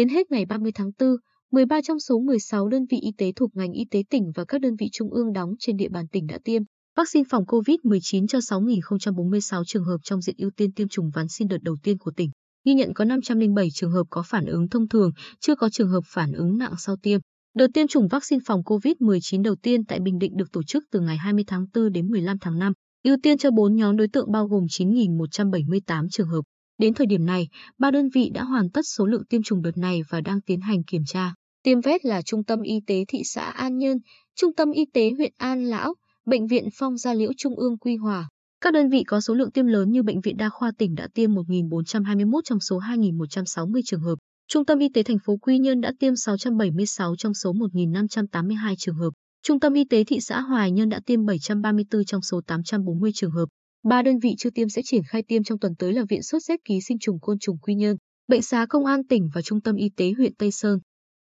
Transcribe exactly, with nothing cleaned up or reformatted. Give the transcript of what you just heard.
Đến hết ngày ba mươi tháng tư, mười ba trong số mười sáu đơn vị y tế thuộc ngành y tế tỉnh và các đơn vị trung ương đóng trên địa bàn tỉnh đã tiêm vaccine phòng COVID mười chín cho sáu nghìn không trăm bốn mươi sáu trường hợp trong diện ưu tiên tiêm chủng vaccine đợt đầu tiên của tỉnh. Ghi nhận có năm trăm lẻ bảy trường hợp có phản ứng thông thường, chưa có trường hợp phản ứng nặng sau tiêm. Đợt tiêm chủng vaccine phòng COVID mười chín đầu tiên tại Bình Định được tổ chức từ ngày hai mươi tháng tư đến mười lăm tháng năm, ưu tiên cho bốn nhóm đối tượng bao gồm chín nghìn một trăm bảy mươi tám trường hợp. Đến thời điểm này, ba đơn vị đã hoàn tất số lượng tiêm chủng đợt này và đang tiến hành kiểm tra. Tiêm vét là Trung tâm Y tế thị xã An Nhơn, Trung tâm Y tế huyện An Lão, Bệnh viện Phong Gia Liễu Trung ương Quy Hòa. Các đơn vị có số lượng tiêm lớn như Bệnh viện Đa Khoa Tỉnh đã tiêm một nghìn bốn trăm hai mươi mốt trong số hai nghìn một trăm sáu mươi trường hợp. Trung tâm Y tế thành phố Quy Nhơn đã tiêm sáu trăm bảy mươi sáu trong số một nghìn năm trăm tám mươi hai trường hợp. Trung tâm Y tế thị xã Hoài Nhơn đã tiêm bảy trăm ba mươi tư trong số tám trăm bốn mươi trường hợp. Ba đơn vị chưa tiêm sẽ triển khai tiêm trong tuần tới là Viện Sốt Rét Ký Sinh Trùng Côn trùng Quy Nhơn, Bệnh xá Công an tỉnh và Trung tâm Y tế huyện Tây Sơn.